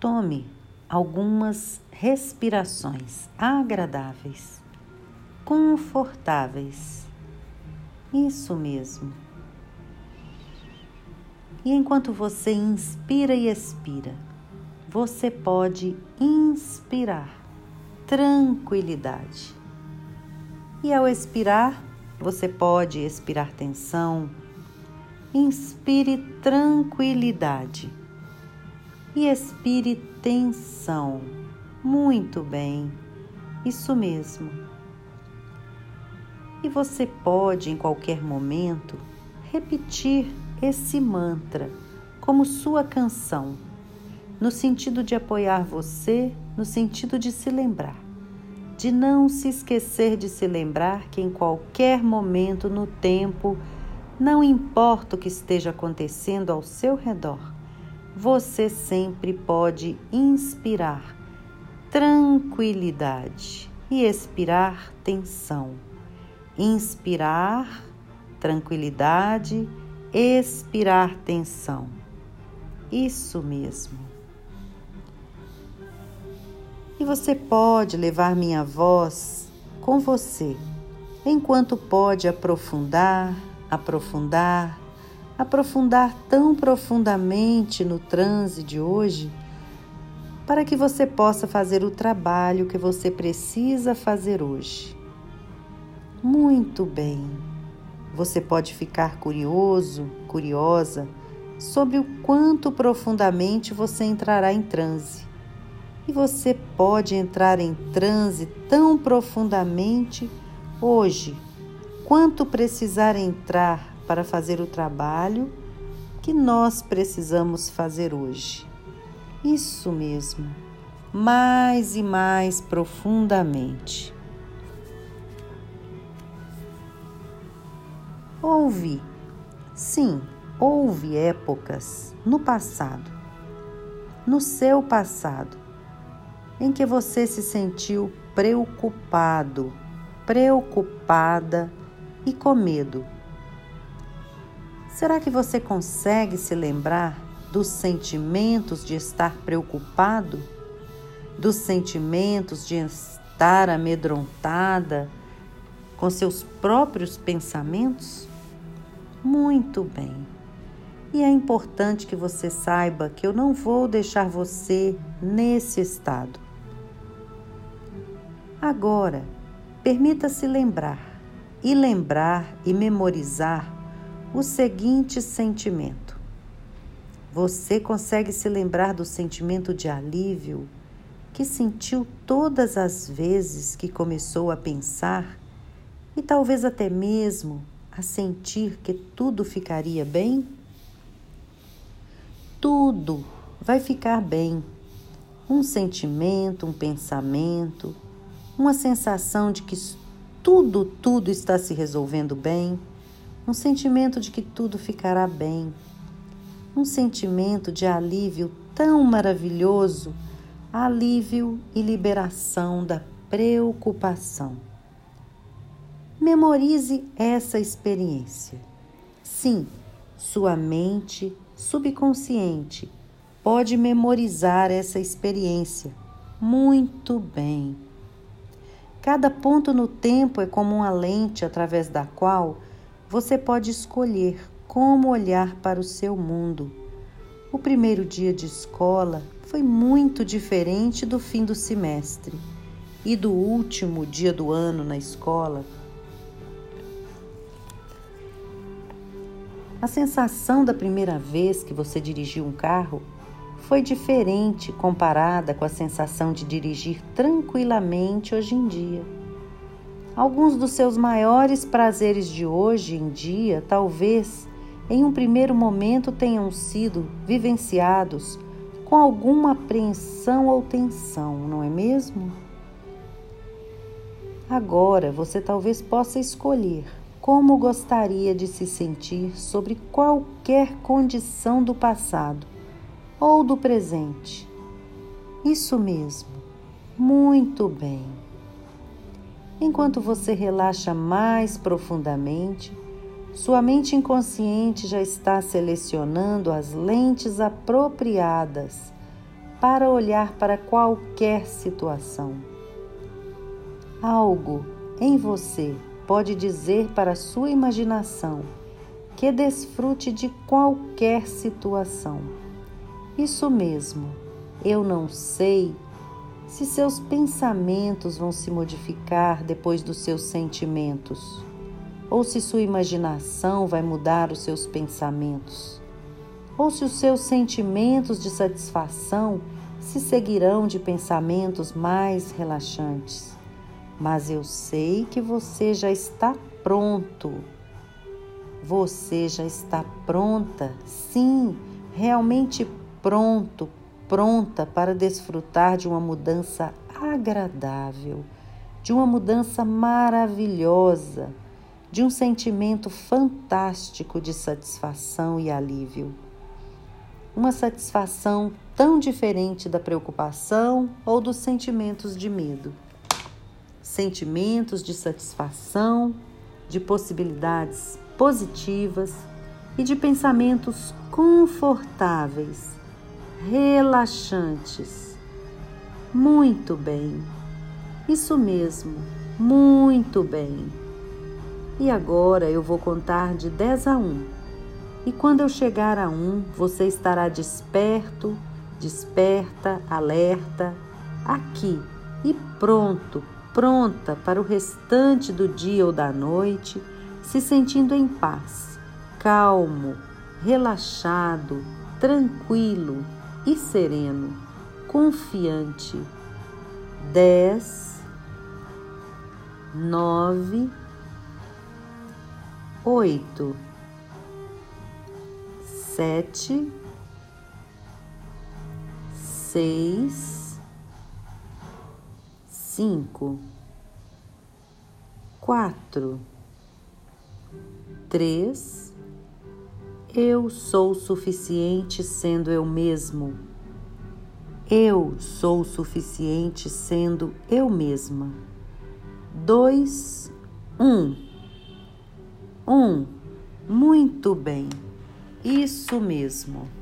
Tome algumas respirações agradáveis, confortáveis. Isso mesmo. E enquanto você inspira e expira, você pode inspirar tranquilidade. E ao expirar, você pode expirar tensão. Inspire tranquilidade e expire tensão. Muito bem, isso mesmo. E você pode, em qualquer momento, repetir esse mantra como sua canção, no sentido de apoiar você, no sentido de se lembrar, de não se esquecer de se lembrar que em qualquer momento no tempo, não importa o que esteja acontecendo ao seu redor, você sempre pode inspirar tranquilidade e expirar tensão. Inspirar tranquilidade, expirar tensão. Isso mesmo. E você pode levar minha voz com você, enquanto pode aprofundar tão profundamente no transe de hoje, para que você possa fazer o trabalho que você precisa fazer hoje. Muito bem, você pode ficar curioso, curiosa, sobre o quanto profundamente você entrará em transe. E você pode entrar em transe tão profundamente hoje, quanto precisar entrar para fazer o trabalho que nós precisamos fazer hoje. Isso mesmo, mais e mais profundamente. Houve épocas no passado, no seu passado, em que você se sentiu preocupado, preocupada, e com medo. Será que você consegue se lembrar dos sentimentos de estar preocupado? Dos sentimentos de estar amedrontada com seus próprios pensamentos? Muito bem. E é importante que você saiba que eu não vou deixar você nesse estado. Agora, permita-se lembrar. E lembrar e memorizar o seguinte sentimento. Você consegue se lembrar do sentimento de alívio que sentiu todas as vezes que começou a pensar e talvez até mesmo a sentir que tudo ficaria bem? Tudo vai ficar bem. Um sentimento, um pensamento, uma sensação de que tudo está se resolvendo bem, um sentimento de que tudo ficará bem, um sentimento de alívio tão maravilhoso, alívio e liberação da preocupação. Memorize essa experiência. Sim, sua mente subconsciente pode memorizar essa experiência. Muito bem. Cada ponto no tempo é como uma lente através da qual você pode escolher como olhar para o seu mundo. O primeiro dia de escola foi muito diferente do fim do semestre e do último dia do ano na escola. A sensação da primeira vez que você dirigiu um carro foi diferente comparada com a sensação de dirigir tranquilamente hoje em dia. Alguns dos seus maiores prazeres de hoje em dia, talvez, em um primeiro momento tenham sido vivenciados com alguma apreensão ou tensão, não é mesmo? Agora você talvez possa escolher como gostaria de se sentir sobre qualquer condição do passado ou do presente. Isso mesmo. Muito bem. Enquanto você relaxa mais profundamente, sua mente inconsciente já está selecionando as lentes apropriadas para olhar para qualquer situação. Algo em você pode dizer para a sua imaginação que desfrute de qualquer situação. Isso mesmo, eu não sei se seus pensamentos vão se modificar depois dos seus sentimentos, ou se sua imaginação vai mudar os seus pensamentos, ou se os seus sentimentos de satisfação se seguirão de pensamentos mais relaxantes. Mas eu sei que você já está pronto. Você já está pronta, sim, realmente pronto, pronta para desfrutar de uma mudança agradável, de uma mudança maravilhosa, de um sentimento fantástico de satisfação e alívio. Uma satisfação tão diferente da preocupação ou dos sentimentos de medo. Sentimentos de satisfação, de possibilidades positivas e de pensamentos confortáveis, relaxantes. Muito bem. Isso mesmo, muito bem. E agora eu vou contar de 10 a 1. E quando eu chegar a 1, você estará desperto, desperta, alerta, aqui e pronto, pronta para o restante do dia ou da noite, se sentindo em paz, calmo, relaxado, tranquilo e sereno, confiante. 10, 9, 8, 7, 6, 5, 4, 3, eu sou suficiente sendo eu mesmo. Eu sou suficiente sendo eu mesma. 2, 1. 1. Muito bem, isso mesmo.